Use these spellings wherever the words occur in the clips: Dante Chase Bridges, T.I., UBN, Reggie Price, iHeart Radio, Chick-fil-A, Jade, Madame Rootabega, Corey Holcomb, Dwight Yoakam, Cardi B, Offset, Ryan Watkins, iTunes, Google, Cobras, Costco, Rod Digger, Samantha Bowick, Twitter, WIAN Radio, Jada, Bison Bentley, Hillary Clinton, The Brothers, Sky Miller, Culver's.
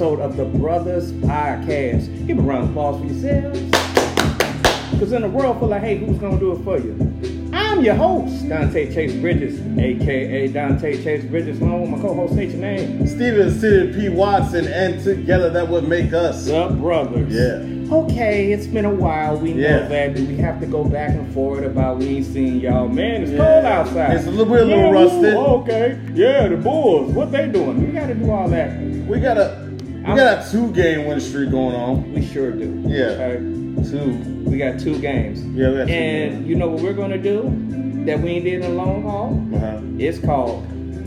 Of the Brothers podcast. Give a round of applause for yourselves. Because in a world full of hate, who's going to do it for you? I'm your host, Dante Chase Bridges, a.k.a. Dante Chase Bridges, along with my co-host, say your name. Steven C. P. Watson, and together that would make us The Brothers. Yeah. Okay, it's been a while. We know that, but we have to go back and forward about we ain't seen y'all. Man, it's cold outside. It's a little bit rusted. Okay. Yeah, the Bulls. What they doing? We got to do all that. We got a 2-game win streak going on. We sure do. Yeah. Right. 2. We got 2 games. Yeah, we got 2 games. And you know what we're going to do that we ain't did in the long haul? Uh-huh. It's called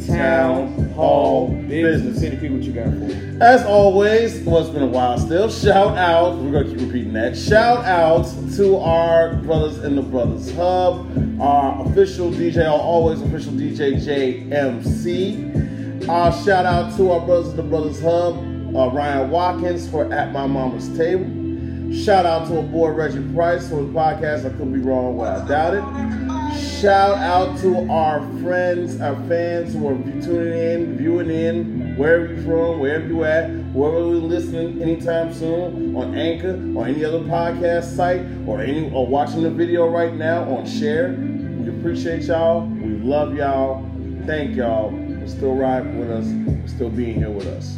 Town Hall Business. City P, what you got for me? As always, it's been a while still. Shout out, we're going to keep repeating that. Shout out to our brothers in the Brothers Hub, our official DJ, our always official DJ, J-M-C. Shout out to our brothers in the Brothers Hub. Ryan Watkins for At My Mama's Table. Shout out to our boy Reggie Price for his podcast, I Could Be Wrong When I Doubt It. Shout out to our friends, our fans who are tuning in, viewing in, wherever you're from, wherever you at, whoever you're listening anytime soon on Anchor or any other podcast site or watching the video right now on Share. We appreciate y'all. We love y'all. Thank y'all for still riding with us, for still being here with us.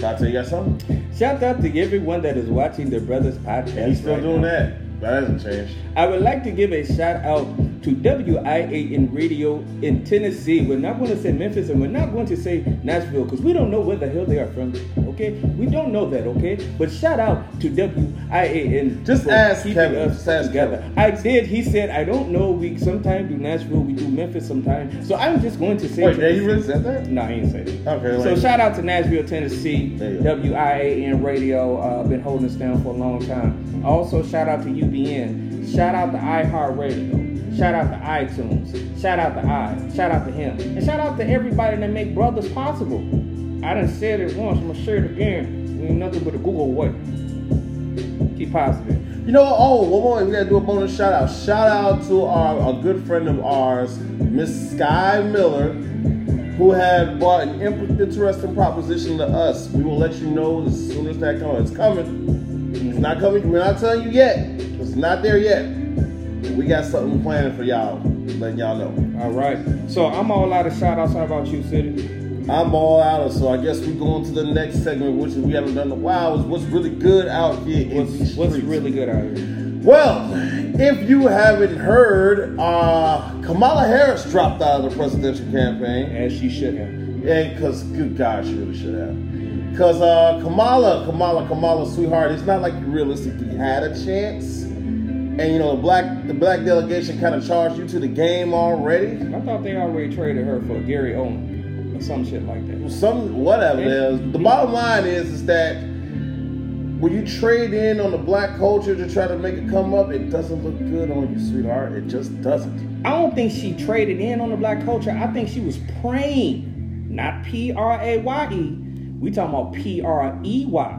You got something? Shout out to everyone that is watching the Brothers podcast. He's still doing that. That hasn't changed. I would like to give a shout out to WIAN Radio in Tennessee. We're not going to say Memphis, and we're not going to say Nashville, because we don't know where the hell they are from. Okay? We don't know that, okay? But shout out to WIAN. Just ask Kevin. Just ask Kevin. I did. He said, I don't know. We sometimes do Nashville. We do Memphis sometimes. So I'm just going to say. Wait, did he really say that? No, he didn't say that. Okay. So shout out to Nashville, Tennessee. WIAN Radio. Been holding us down for a long time. Also, shout out to UBN. Shout out to iHeart Radio. Shout out to iTunes. Shout out to I. Shout out to him. And shout out to everybody that make Brothers possible. I done said it once. I'm going to share it again. We ain't nothing but a Google way. Keep positive. You know what? Oh, one more. We got to do a bonus shout out. Shout out to a good friend of ours, Miss Sky Miller, who had brought an interesting proposition to us. We will let you know as soon as that comes. It's coming. It's not coming. We're not telling you yet. It's not there yet. We got something planned for y'all, letting y'all know. All right. So I'm all out of shout-outs. How about you, City? I'm all out of, so I guess we're going to the next segment, which we haven't done in a while, is what's really good out here. What's really good out here? Well, if you haven't heard, Kamala Harris dropped out of the presidential campaign. As she should have. And because, good God, she really should have. Because Kamala, sweetheart, it's not like you realistically had a chance. And, you know, the black delegation kind of charged you to the game already. I thought they already traded her for Gary Owen or some shit like that. Whatever it is. The bottom line is that when you trade in on the black culture to try to make it come up, it doesn't look good on you, sweetheart. It just doesn't. I don't think she traded in on the black culture. I think she was praying. Not P-R-A-Y-E. We talking about P-R-E-Y.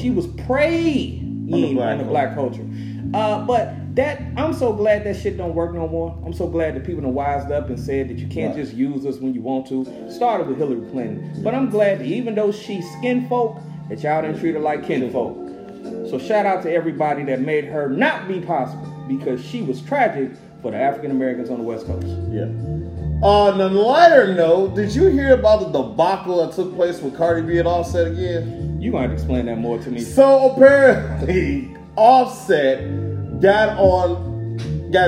She was praying on the black culture. But that, I'm so glad that shit don't work no more. I'm so glad that people done wised up and said that you can't just use us when you want to. Started with Hillary Clinton. But I'm glad that even though she's skin folk, that y'all didn't treat her like kinfolk. So shout out to everybody that made her not be possible, because she was tragic for the African Americans on the West Coast. Yeah. On a lighter note, did you hear about the debacle that took place with Cardi B and Offset again? You're going to have to explain that more to me. So apparently, Offset got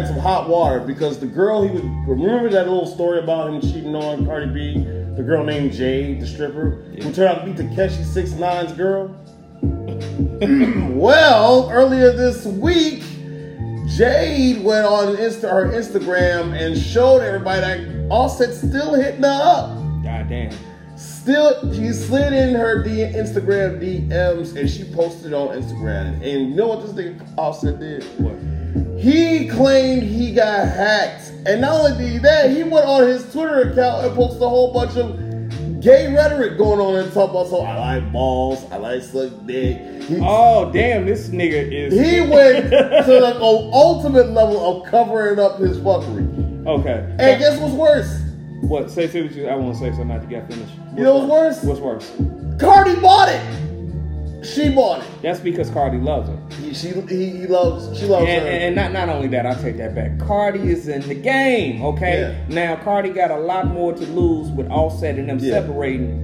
some hot water because the girl remember that little story about him cheating on Cardi B, the girl named Jade, the stripper, who turned out to be Takeshi 6ix9ine's girl? Well, earlier this week, Jade went on her Instagram and showed everybody that Offset's still hitting her up. God damn. Still, she slid in her Instagram DMs and she posted on Instagram. And you know what this nigga Offset did? What? He claimed he got hacked. And not only did he that, he went on his Twitter account and posted a whole bunch of gay rhetoric going on and talking about, so I like balls, I like suck dick. Damn, this nigga is... He went to the ultimate level of covering up his fuckery. Okay. And guess what's worse? What? Say what you... I want to say something after you got finished. What's worse? Cardi bought it. She bought it. That's because Cardi loves her. She loves her. And not only that, I'll take that back. Cardi is in the game, okay? Yeah. Now, Cardi got a lot more to lose with Offset and them separating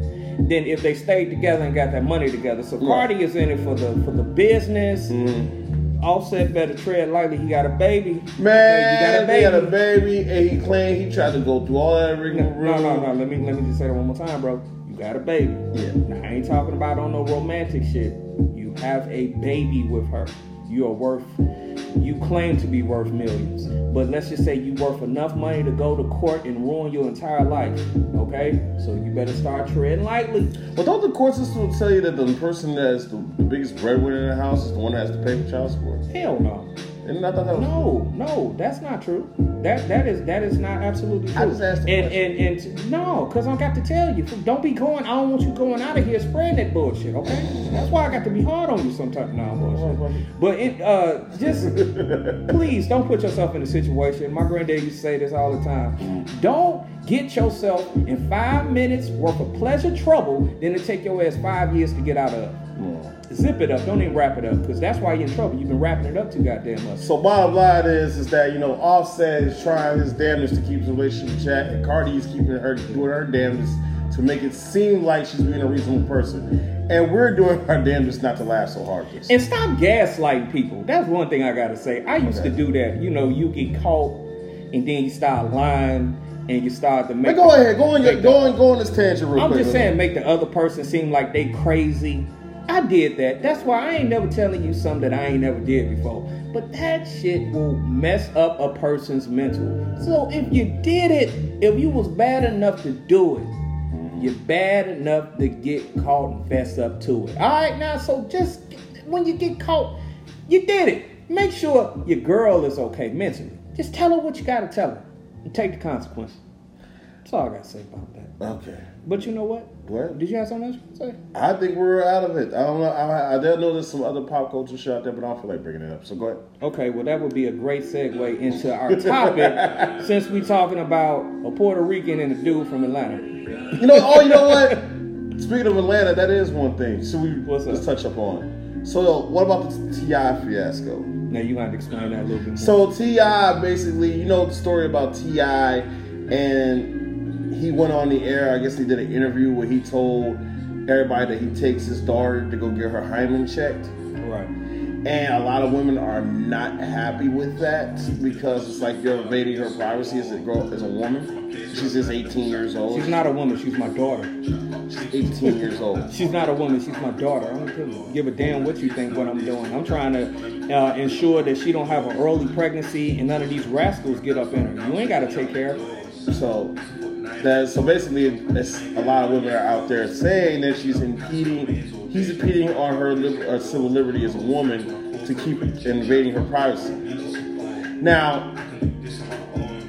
than if they stayed together and got that money together. So Cardi is in it for the business. Mm-hmm. Offset better tread lightly. He got a baby. Man, he got a baby, and he claimed he tried to go through all that rigmarole. No. Let me just say that one more time, bro. You got a baby. Yeah. Now, I ain't talking about on no romantic shit. You have a baby with her. You claim to be worth millions, but let's just say you worth enough money to go to court and ruin your entire life, okay? So you better start treading lightly. Well, don't the court system tell you that the person that's the biggest breadwinner in the house is the one that has to pay for child support? Hell no. And I thought that was no, that's not true. That is not absolutely true. I just asked the question. No, because I got to tell you, don't be going. I don't want you going out of here spreading that bullshit. Okay, that's why I got to be hard on you sometimes. No bullshit. But just please don't put yourself in a situation. My granddad used to say this all the time. Don't get yourself in 5 minutes worth of pleasure trouble, then it take your ass 5 years to get out of. Zip it up. Don't even wrap it up, because that's why you're in trouble. You've been wrapping it up too goddamn much. So bottom line is that, you know, Offset is trying his damnedest to keep the relationship in check, and Cardi is doing her damnedest to make it seem like she's being a reasonable person. And we're doing our damnedest not to laugh so hard. And stop gaslighting people. That's one thing I gotta say. I used to do that. You know, you get caught, and then you start lying. And you start to make... But go on this tangent real quick. I'm just saying, make the other person seem like they crazy. I did that. That's why I ain't never telling you something that I ain't never did before. But that shit will mess up a person's mental. So if you did it, if you was bad enough to do it, you're bad enough to get caught and fess up to it. All right, now, so just when you get caught, you did it. Make sure your girl is okay mentally. Just tell her what you got to tell her. And take the consequences. That's all I got to say about that. Okay. But you know what? What? Did you have something else to say? I think we're out of it. I don't know. I don't know, there's some other pop culture shit out there, but I don't feel like bringing it up. So go ahead. Okay, well, that would be a great segue into our topic since we're talking about a Puerto Rican and a dude from Atlanta. You know what? Speaking of Atlanta, that is one thing. So let's touch up on it. So what about the T.I. fiasco? Now you gotta explain that a little bit more. So T.I. basically, you know the story about T.I. and he went on the air. I guess he did an interview where he told everybody that he takes his daughter to go get her hymen checked. Right. And a lot of women are not happy with that because it's like you're invading her privacy as a girl, as a woman. She's just 18 years old. She's not a woman. She's my daughter. She's 18 years old. She's not a woman. She's my daughter. I don't give a damn what you think what I'm doing. I'm trying to ensure that she don't have an early pregnancy and none of these rascals get up in her. You ain't got to take care of her. So basically, a lot of women are out there saying that he's impeding on her civil liberty as a woman to keep invading her privacy. Now,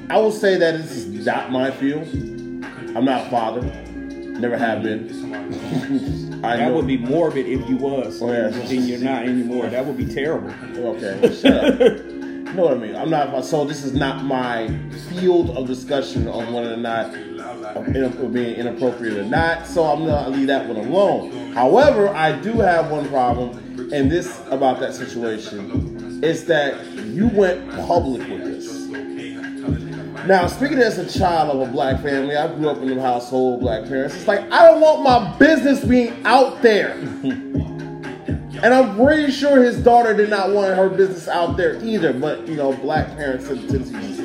I will say that this is not my field. I'm not a father. Never have been. That would be morbid if you was. Oh, yeah. Then you're not anymore. That would be terrible. Okay, shut up. You know what I mean? I'm not. So this is not my field of discussion on whether or not being inappropriate or not. So I'm gonna leave that one alone. However, I do have one problem, and this about that situation is that you went public with this. Now, speaking as a child of a black family, I grew up in a household of black parents. It's like I don't want my business being out there. And I'm pretty sure his daughter did not want her business out there either. But, you know, black parents have tendencies.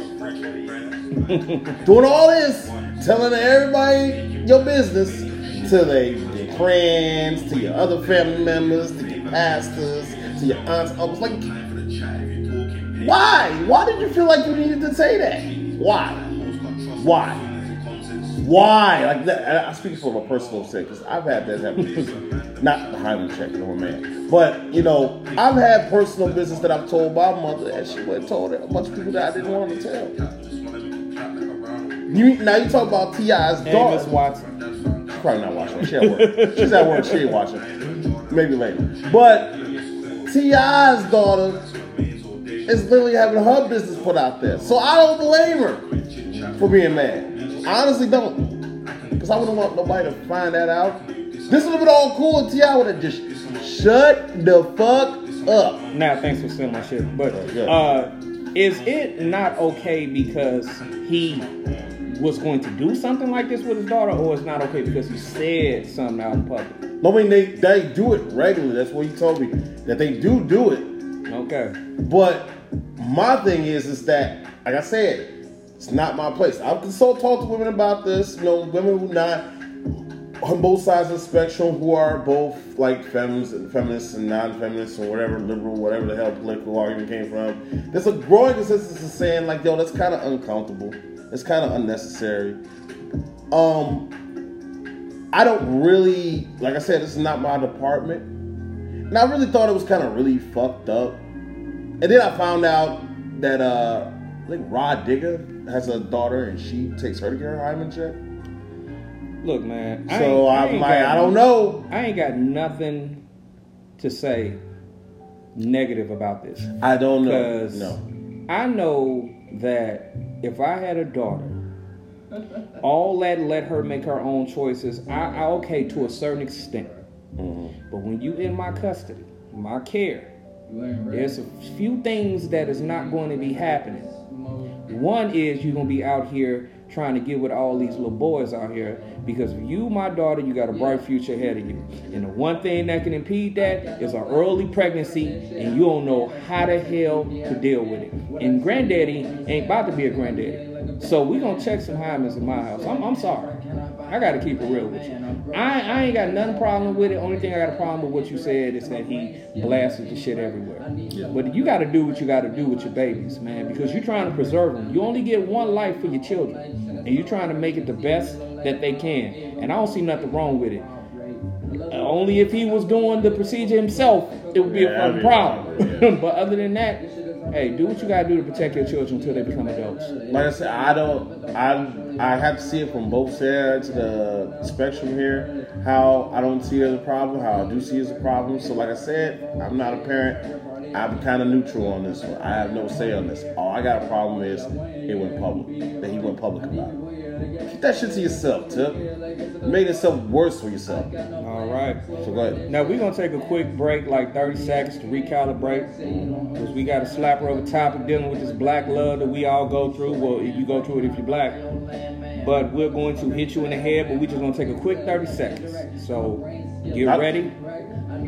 Doing all this, telling everybody your business to their friends, to your other family members, to your pastors, to your aunts, uncles. Like, why? Why did you feel like you needed to say that? Why? Like that, I speak from a personal sake because I've had that happen. Not the hymen check, no man. But you know, I've had personal business that I've told my mother, and she went told a bunch of people that I didn't want to tell. Now you talk about T.I.'s daughter. She's probably not watching. She's at work. She's at work. She ain't watching. Maybe later. But T.I.'s daughter is literally having her business put out there, so I don't blame her for being mad. I honestly don't, because I wouldn't want nobody to find that out This would have been all cool and T.I. would have just shut the fuck up. Now, thanks for stealing my shit. But is it not okay because he was going to do something like this with his daughter, or it's not okay because he said something out in public? I mean, they do it regularly. That's what he told me, that they do it. Okay. But my thing is that, like I said, it's not my place. I've talked to women about this, you know, women who not on both sides of the spectrum, who are both like feminists and non-feminists or whatever, liberal, whatever the hell political argument came from. There's a growing consensus of saying like, yo, that's kind of uncomfortable. It's kind of unnecessary. I don't really, like I said, this is not my department. And I really thought it was kind of really fucked up. And then I found out that, I think Rod Digger has a daughter and she takes her to get her hymen checked. Look, man. So I'm like, I don't know. I ain't got nothing to say negative about this. I don't know. No. I know that if I had a daughter, all that let her make her own choices, I okay to a certain extent. Mm-hmm. But when you in my custody, my care, there's a few things that is not going to be happening. One is you're going to be out here trying to get with all these little boys out here, because if you, my daughter, you got a bright future ahead of you. And the one thing that can impede that is an early pregnancy, and you don't know how the hell to deal with it. And granddaddy ain't about to be a granddaddy. So we're going to check some hymens in my house. I'm sorry. I got to keep it real with you. I ain't got nothing problem with it. Only thing I got a problem with what you said is that he blasted the shit everywhere. Yeah. But you got to do what you got to do with your babies, man, because you're trying to preserve them. You only get one life for your children, and you're trying to make it the best that they can. And I don't see nothing wrong with it. Only if he was doing the procedure himself, it would be a problem. Yeah. But other than that, hey, do what you gotta do to protect your children until they become adults. Like I said, I have to see it from both sides of the spectrum here. How I don't see it as a problem, how I do see it as a problem. So like I said, I'm not a parent. I'm kind of neutral on this one. I have no say on this. All I got a problem is it went public. That he went public about it. Keep that shit to yourself, Tip. You made yourself worse for yourself. All right. So go ahead. Now we're going to take a quick break, like 30 seconds to recalibrate. Because we got a slapper of a topic dealing with this black love that we all go through. Well, you go through it if you're black. But we're going to hit you in the head, but we're just going to take a quick 30 seconds. So get ready.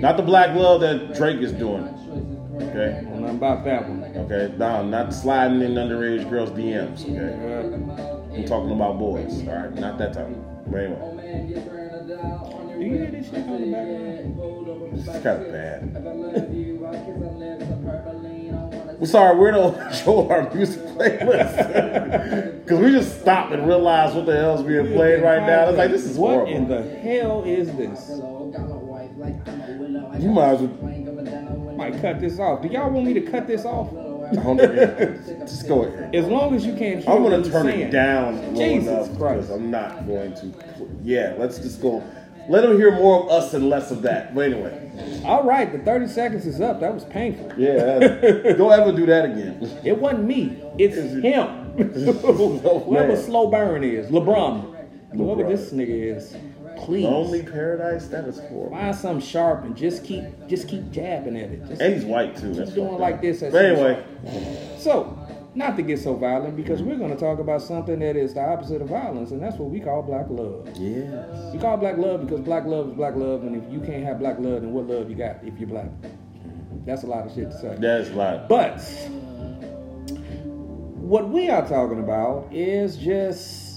Not the black love that Drake is doing. Okay. Well, nothing about that one. Okay. No, not sliding in underage girls' DMs. Okay. I'm talking about boys. All right. Not that type. But anyway. Do you hear this shit on the background? This is kind of bad. We're sorry, we don't show our music playlist. Because we just stopped and realized what the hell's being played right now. It's like, this is horrible. What in the hell is this? You might as well. Might cut this off. Do y'all want me to cut this off? Just go ahead. As long as you can't hear, I'm gonna turn it down low enough because I'm not going to. Yeah, let's just go. Let them hear more of us and less of that. But anyway. All right, the 30 seconds is up. That was painful. Yeah. Don't ever do that again. It wasn't me. It's him. Whoever Slow Burn is, LeBron. Whoever this nigga is. Please. Lonely Paradise? That is horrible. Find something sharp and just keep jabbing at it. And he's white too. That's doing like this. But anyway. So, not to get so violent, because we're going to talk about something that is the opposite of violence, and that's what we call black love. Yes. We call black love because black love is black love, and if you can't have black love, then what love you got if you're black? That's a lot of shit to say. That is a lot. But what we are talking about is just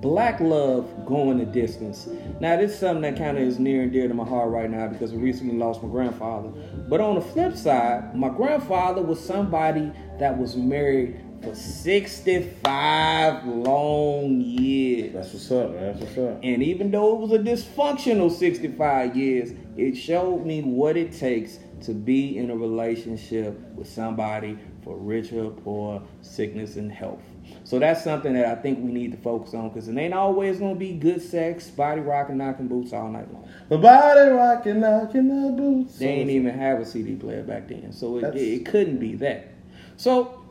black love going the distance. Now, this is something that kind of is near and dear to my heart right now because I recently lost my grandfather. But on the flip side, my grandfather was somebody that was married for 65 long years. That's what's up, man. That's what's up. And even though it was a dysfunctional 65 years, it showed me what it takes to be in a relationship with somebody for rich or poor, sickness and health. So that's something that I think we need to focus on, because it ain't always going to be good sex, body rocking, knocking boots all night long. The body rocking, knocking the boots. They ain't even have a CD player back then, so it couldn't be that. So,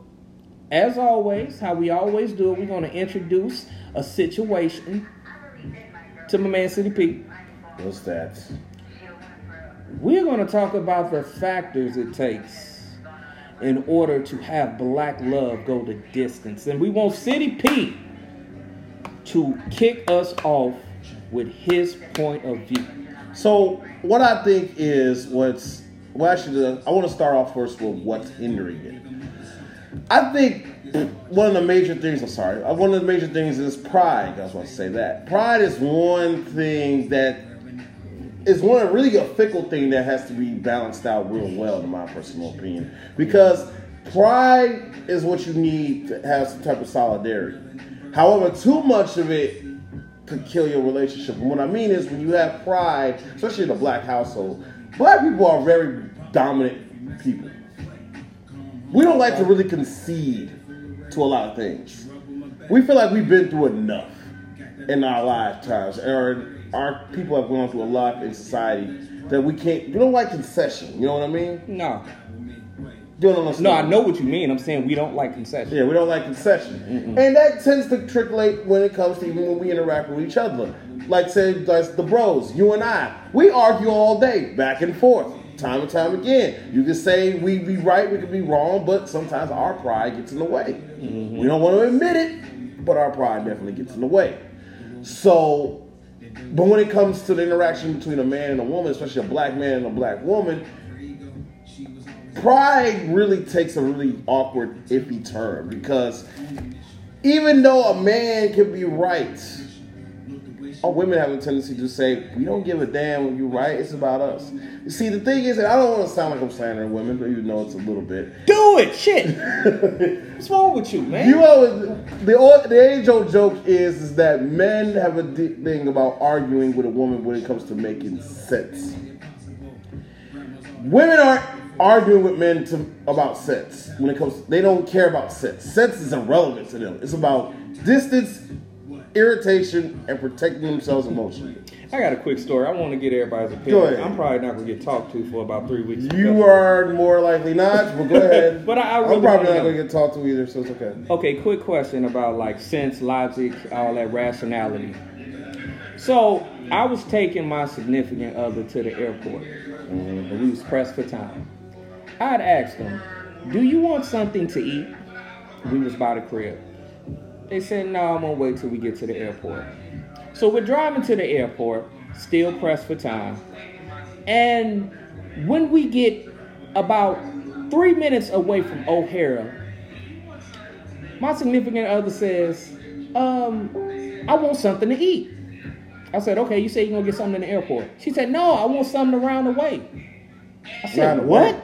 as always, how we always do it, we're going to introduce a situation to my man, City P. What's that? We're going to talk about the factors it takes in order to have black love go the distance. And we want City P to kick us off with his point of view. So what I think is what's... Well, actually, I want to start off first with what's hindering it. I think one of the major things... One of the major things is pride. I was about to say that. Pride is one thing that... It's one really a fickle thing that has to be balanced out real well, in my personal opinion. Because pride is what you need to have some type of solidarity. However, too much of it could kill your relationship. And what I mean is when you have pride, especially in a black household, black people are very dominant people. We don't like to really concede to a lot of things. We feel like we've been through enough in our lifetimes, or our people have gone through a lot in society that we can't. We don't like concession. You know what I mean? No. You don't understand. No, I know what you mean. I'm saying we don't like concession. Yeah, we don't like concession, and that tends to trickle when it comes to even when we interact with each other. Like say, like the bros, you and I, we argue all day, back and forth, time and time again. You can say we be right, we could be wrong, but sometimes our pride gets in the way. We don't want to admit it, but our pride definitely gets in the way. So. But when it comes to the interaction between a man and a woman, especially a black man and a black woman, pride really takes a really awkward, iffy turn. Because even though a man can be right, women have a tendency to say, we don't give a damn when you're right, it's about us. See, the thing is, and I don't want to sound like I'm slandering women, even though it's a little bit. Do it, shit! What's wrong with you, man? You always, the age-old joke is that men have a thing about arguing with a woman when it comes to making sense. Women aren't arguing with men about sense. When it comes to, they don't care about sense. Sense is irrelevant to them. It's about distance, irritation, and protecting themselves emotionally. I got a quick story. I want to get everybody's opinion. Go ahead. I'm probably not going to get talked to for about 3 weeks. You are more likely not, but go ahead. But I really I'm probably not going to get talked to either, so it's okay. Okay, quick question about like sense, logic, all that rationality. So I was taking my significant other to the airport, and we was pressed for time. I'd asked them, "Do you want something to eat?" We was by the crib. They said, "No, I'm going to wait till we get to the airport." So we're driving to the airport, still pressed for time. And when we get about 3 minutes away from O'Hara, my significant other says, "I want something to eat." I said, "Okay, you said you're going to get something in the airport." She said, "No, I want something around the way." I said, "What?"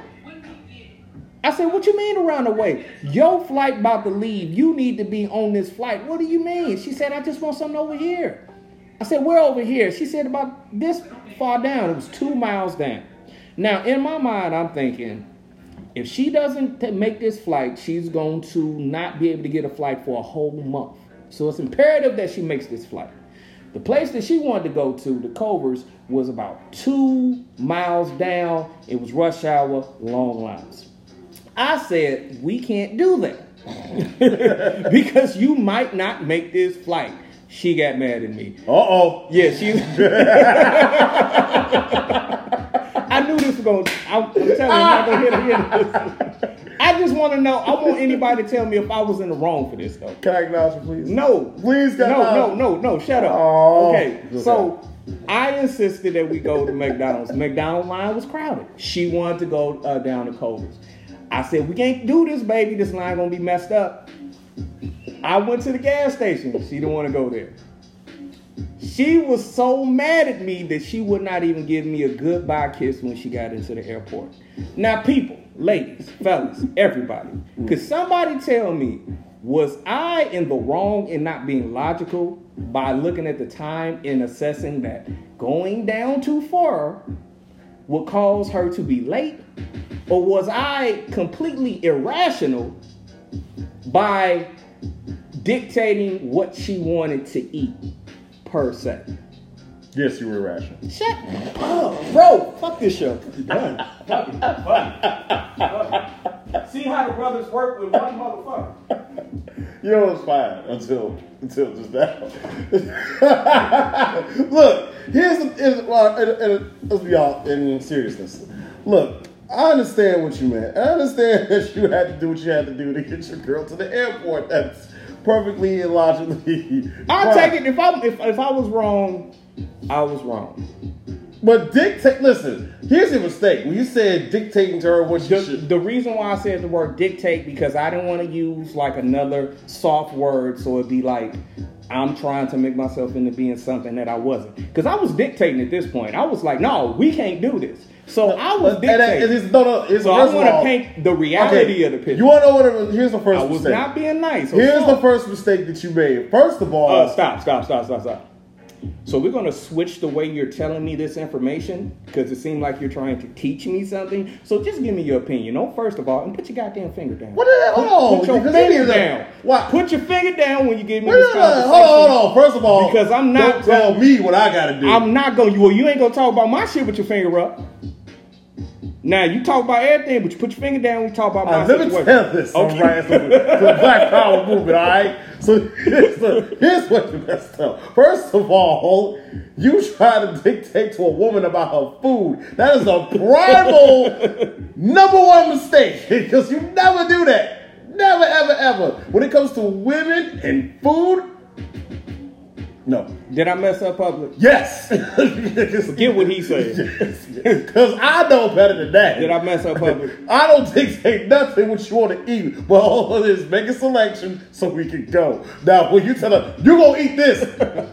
I said, "What you mean around the way? Your flight about to leave. You need to be on this flight. What do you mean?" She said, "I just want something over here." I said, "We're over here." She said, "About this far down." It was 2 miles down. Now, in my mind, I'm thinking, if she doesn't make this flight, she's going to not be able to get a flight for a whole month. So it's imperative that she makes this flight. The place that she wanted to go to, the Cobras, was about 2 miles down. It was rush hour, long lines. I said, "We can't do that because you might not make this flight." She got mad at me. Uh-oh. Yeah, she... I knew this was going to... I'm telling you, I'm not going to hear this. I just want to know. I want anybody to tell me if I was in the wrong for this, though. Can I acknowledge you, please? No. Please, God. No. Shut up. Oh, okay, so... I insisted that we go to McDonald's. McDonald's line was crowded. She wanted to go down to Culver's. I said, "We can't do this, baby. This line gonna be messed up." I went to the gas station. She didn't want to go there. She was so mad at me that she would not even give me a goodbye kiss when she got into the airport. Now, people, ladies, fellas, everybody, could somebody tell me, was I in the wrong in not being logical by looking at the time and assessing that going down too far would cause her to be late? Or was I completely irrational by dictating what she wanted to eat, per se? Yes, you were irrational. Shut up, bro. Fuck this show. You're done. Fuck it. See how the brothers work with one motherfucker. You know, it was fine until just now. Look, let's be all in seriousness. Look, I understand what you meant. I understand that you had to do what you had to do to get your girl to the airport. That's perfectly illogically. I'll take it. If I was wrong, I was wrong. But listen, here's the mistake. When you said dictating to her what you should. The reason why I said the word dictate, because I didn't want to use like another soft word, so it'd be like I'm trying to make myself into being something that I wasn't. Because I was dictating at this point. I was like, no, we can't do this. So I was dictating. So I want to paint the reality of the picture. You want to know what? Here's the first mistake. I was not being nice. Here's the first mistake that you made. First of all. Stop. So we're going to switch the way you're telling me this information, because it seemed like you're trying to teach me something. So just give me your opinion. No, first of all, and put your goddamn finger down. What the hell? Put your finger down. Why? Put your finger down when you give me this conversation. Hold on. First of all, because I'm not going to tell me what I got to do. I'm not going to. Well, you ain't going to talk about my shit with your finger up. Now, you talk about everything, but you put your finger down when you talk about my situation. Let me tell this. Okay. Right, so the Black Power movement, all right? So here's what you messed up. First of all, you try to dictate to a woman about her food. That is a primal number one mistake, because you never do that. Never, ever, ever. When it comes to women and food, no. Did I mess up public? Yes. Get what he said. Because I know better than that. Did I mess up public? I don't dictate nothing what you want to eat. But all it is, make a selection so we can go. Now, when you tell her, you're going to eat this.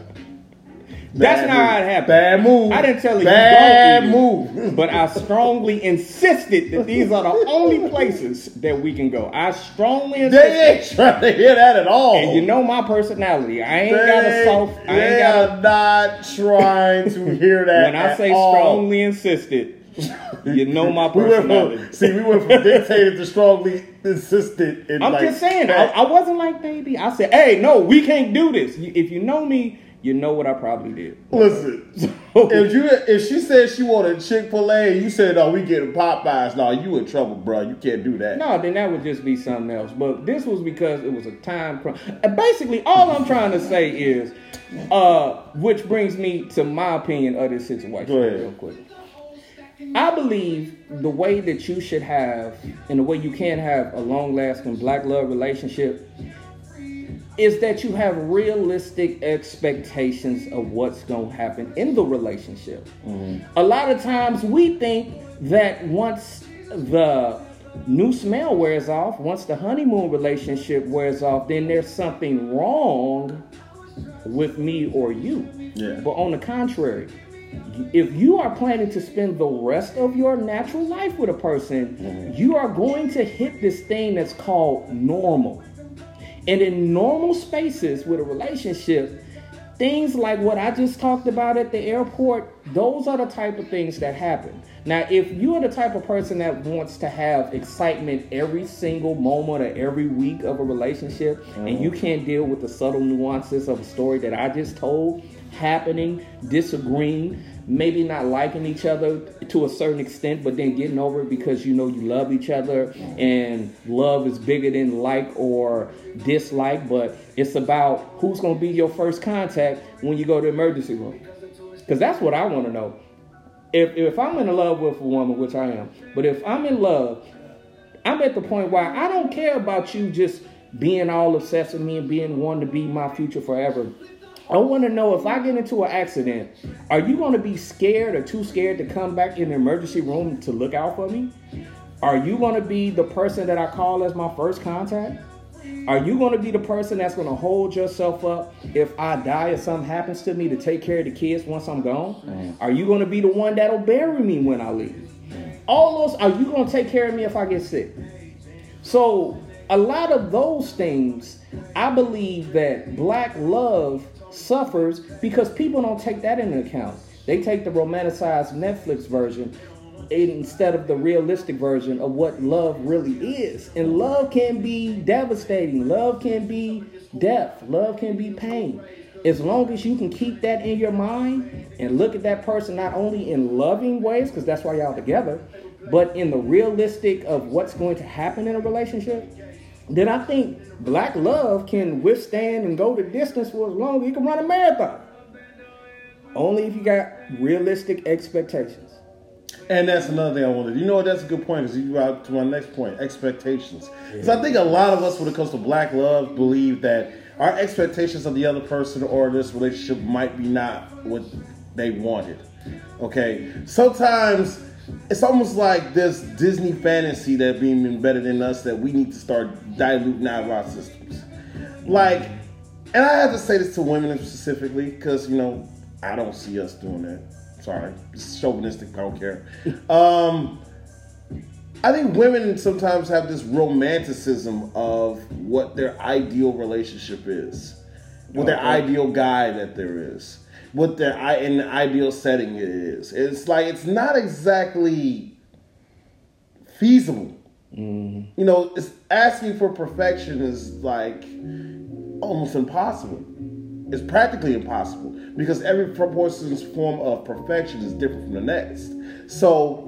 That's not how it happened. Bad move. I didn't tell you. Bad move. But I strongly insisted that these are the only places that we can go. I strongly insisted. They ain't trying to hear that at all. And you know my personality. They are not trying to hear that. When I say strongly insisted, you know my personality. We went from dictated to strongly insisted. I'm just saying. I wasn't like, baby. I said, hey, no, we can't do this. If you know me, you know what I probably did. Listen, if she said she wanted Chick-fil-A and you said, no, we getting Popeyes, no, you in trouble, bro. You can't do that. No, then that would just be something else. But this was because it was a time crunch. Basically, all I'm trying to say is, which brings me to my opinion of this situation real quick. I believe the way that you should have and the way you can have a long-lasting black love relationship is that you have realistic expectations of what's going to happen in the relationship. Mm-hmm. A lot of times we think that once the new smell wears off, once the honeymoon relationship wears off, then there's something wrong with me or you. Yeah. But on the contrary, if you are planning to spend the rest of your natural life with a person, mm-hmm. you are going to hit this thing that's called normal. And in normal spaces with a relationship, things like what I just talked about at the airport, those are the type of things that happen. Now, if you are the type of person that wants to have excitement every single moment or every week of a relationship, and you can't deal with the subtle nuances of a story that I just told, happening, disagreeing, maybe not liking each other to a certain extent, but then getting over it because you know you love each other and love is bigger than like or dislike, but it's about who's going to be your first contact when you go to the emergency room. Because that's what I want to know. If I'm in love with a woman, which I am, but if I'm in love, I'm at the point where I don't care about you just being all obsessed with me and being wanting to be my future forever. I want to know, if I get into an accident, are you going to be scared or too scared to come back in the emergency room to look out for me? Are you going to be the person that I call as my first contact? Are you going to be the person that's going to hold yourself up if I die or something happens to me to take care of the kids once I'm gone? Mm. Are you going to be the one that'll bury me when I leave? All those, are you going to take care of me if I get sick? So a lot of those things, I believe that black love suffers because people don't take that into account. They take the romanticized Netflix version instead of the realistic version of what love really is. And love can be devastating. Love can be death. Love can be pain. As long as you can keep that in your mind and look at that person not only in loving ways, because that's why y'all together, but in the realistic of what's going to happen in a relationship, then I think black love can withstand and go the distance for as long as you can run a marathon. Only if you got realistic expectations. And that's another thing I wanted. You know what? That's a good point. Because you out to my next point, expectations. Because I think a lot of us, when it comes to black love, believe that our expectations of the other person or this relationship might be not what they wanted. Okay? Sometimes it's almost like this Disney fantasy that being embedded in us that we need to start diluting out of our systems. Like, and I have to say this to women specifically because, you know, I don't see us doing that. Sorry, it's chauvinistic, I don't care. I think women sometimes have this romanticism of what their ideal relationship is, what their ideal guy that there is, what their in the ideal setting it is. It's like it's not exactly feasible. Mm-hmm. You know, it's asking for perfection is like almost impossible. It's practically impossible because every person's form of perfection is different from the next. So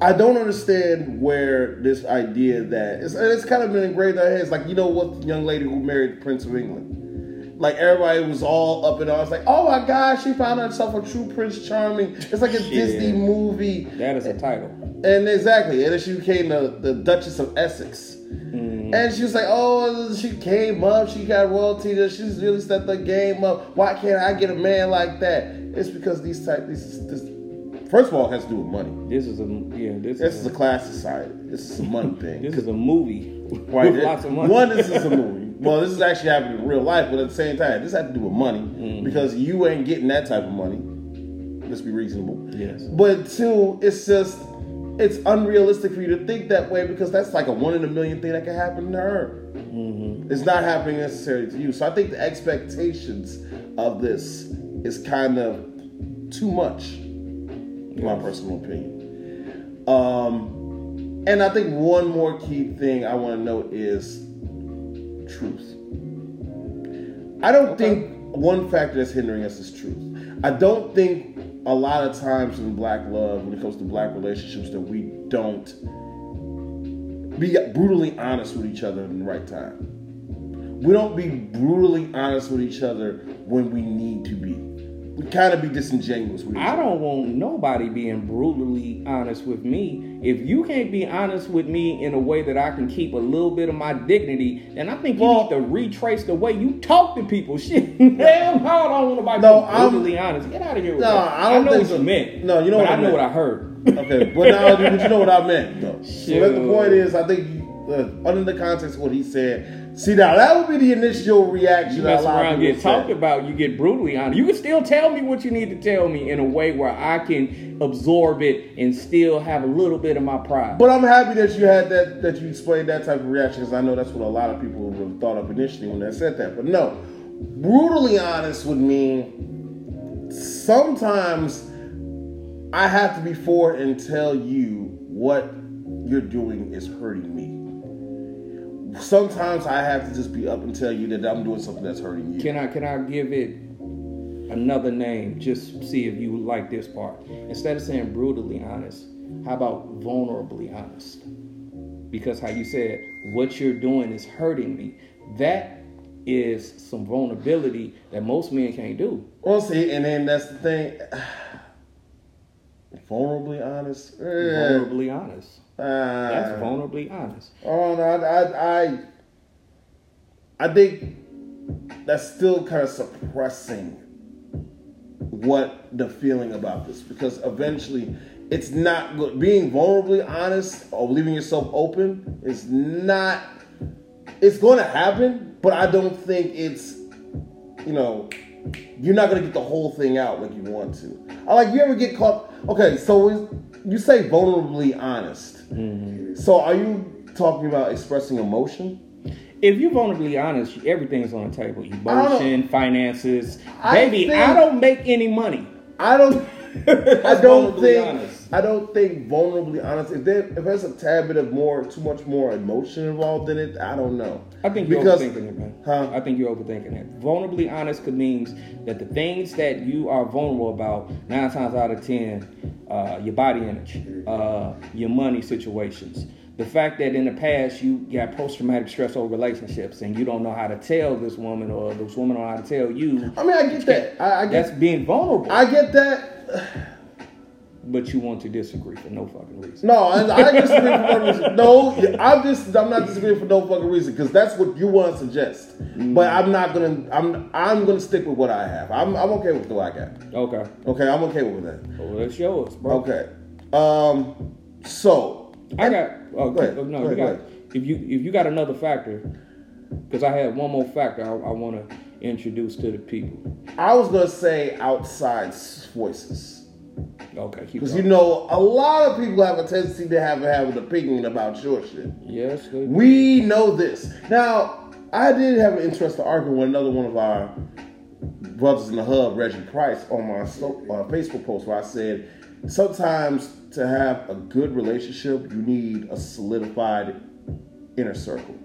I don't understand where this idea that it's kind of been engraved in our heads. Like, you know what, the young lady who married the Prince of England, like everybody was all up in arms, like, oh my gosh, she found herself a true Prince Charming. It's like a Disney movie. That is a title. And exactly, and then she became the Duchess of Essex. And she was like, oh, she came up, she got royalty, she's really stepped the game up. Why can't I get a man like that? It's because these type, this, first of all, it has to do with money. This is a class society. This is a money thing. This is a movie right? with lots of money. One, this is a movie. Well, this is actually happening in real life, but at the same time, this has to do with money because you ain't getting that type of money. Let's be reasonable. Yes. But two, it's just, it's unrealistic for you to think that way because that's like a 1 in a million thing that can happen to her. Mm-hmm. It's not happening necessarily to you. So I think the expectations of this is kind of too much, in my personal opinion. And I think one more key thing I want to note is truth. I don't think one factor that's hindering us is truth. I don't think a lot of times in black love, when it comes to black relationships, that we don't be brutally honest with each other in the right time. We don't be brutally honest with each other when we need to be. We kind of be disingenuous with each other. I don't want nobody being brutally honest with me. If you can't be honest with me in a way that I can keep a little bit of my dignity, then I think you need to retrace the way you talk to people. Shit, damn, I don't want nobody being brutally honest. Get out of here with that. I know what you meant. No, you know what I meant. I know what I heard. Okay, but you know what I meant, though. Sure. So the point is, I think under the context of what he said, see, now that would be the initial reaction. You mess around, get talked about, you get brutally honest. You can still tell me what you need to tell me in a way where I can absorb it and still have a little bit of my pride. But I'm happy that you had that you explained that type of reaction, because I know that's what a lot of people would have thought of initially when they said that. But no, brutally honest would mean sometimes I have to be forward and tell you what you're doing is hurting me. Sometimes I have to just be up and tell you that I'm doing something that's hurting you. Can I give it another name? Just see if you like this part. Instead of saying brutally honest, how about vulnerably honest? Because how you said, what you're doing is hurting me. That is some vulnerability that most men can't do. Well, see, and then that's the thing. Vulnerably honest. Vulnerably honest. That's vulnerably honest. Oh no, I think that's still kind of suppressing what the feeling about this, because eventually it's not good. Being vulnerably honest or leaving yourself open is not. It's going to happen, but I don't think it's. You know, you're not going to get the whole thing out like you want to. You ever get caught? Okay, so you say vulnerably honest. Mm-hmm. So are you talking about expressing emotion? If you're vulnerably honest, everything's on the table. Emotion, finances. Baby, I don't make any money. I don't think vulnerably honest. If there's a tad bit of too much more emotion involved in it, I don't know. I think you're overthinking it, man. Huh? I think you're overthinking it. Vulnerably honest could means that the things that you are vulnerable about, 9 times out of 10, your body image, your money situations. The fact that in the past you got post-traumatic stress over relationships and you don't know how to tell this woman or this woman don't know how to tell you. I mean, I get that. That's being vulnerable. I get that. But you want to disagree for no fucking reason. No, I disagree for no reason. No, I'm not disagreeing for no fucking reason because that's what you want to suggest. Mm. But I'm not gonna. I'm gonna stick with what I have. I'm okay with what I got. Okay, I'm okay with that. Well, that's yours, bro. Okay. So I got. Oh, go ahead. No, you got. If you got another factor, because I have one more factor I want to introduce to the people. I was gonna say outside voices. Okay, because you know a lot of people have a tendency to have an opinion about your shit. Yes, we know this. Now, I did have an interesting argument with another one of our brothers in the hub, Reggie Price, on my Facebook post where I said sometimes to have a good relationship, you need a solidified inner circle.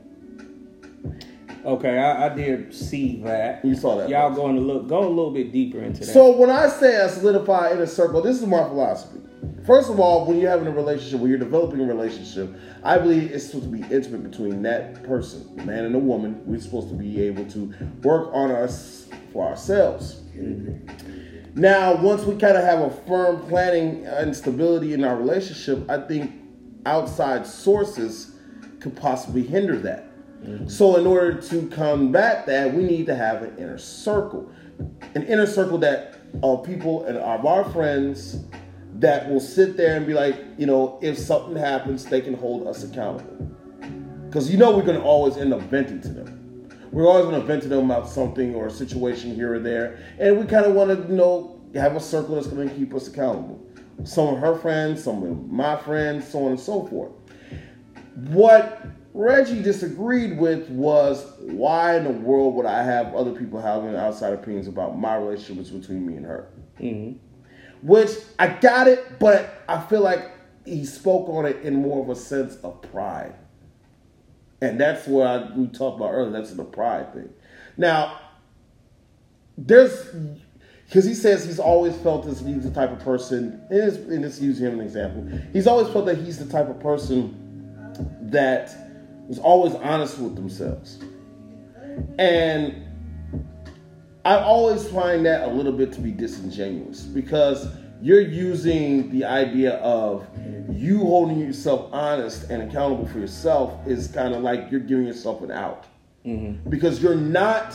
Okay, I did see that. You saw that. Y'all going to go a little bit deeper into that. So when I say a solidified inner circle, this is my philosophy. First of all, when you're having a relationship, when you're developing a relationship, I believe it's supposed to be intimate between that person, the man and the woman. We're supposed to be able to work on us for ourselves. Mm-hmm. Now, once we kind of have a firm planning and stability in our relationship, I think outside sources could possibly hinder that. Mm-hmm. So in order to combat that, we need to have an inner circle. An inner circle that of people and of our friends that will sit there and be like, you know, if something happens, they can hold us accountable. Because you know we're going to always end up venting to them. We're always going to vent to them about something or a situation here or there. And we kind of want to, you know, have a circle that's going to keep us accountable. Some of her friends, some of my friends, so on and so forth. What Reggie disagreed with was, why in the world would I have other people having outside opinions about my relationships between me and her? Mm-hmm. Which I got it, but I feel like he spoke on it in more of a sense of pride. And that's what we talked about earlier. That's the pride thing. Now, because he says he's always felt that he's the type of person, and let's use him as an example. He's always felt that he's the type of person that was always honest with themselves. And I always find that a little bit to be disingenuous because you're using the idea of you holding yourself honest and accountable for yourself is kind of like you're giving yourself an out. Mm-hmm. Because you're not,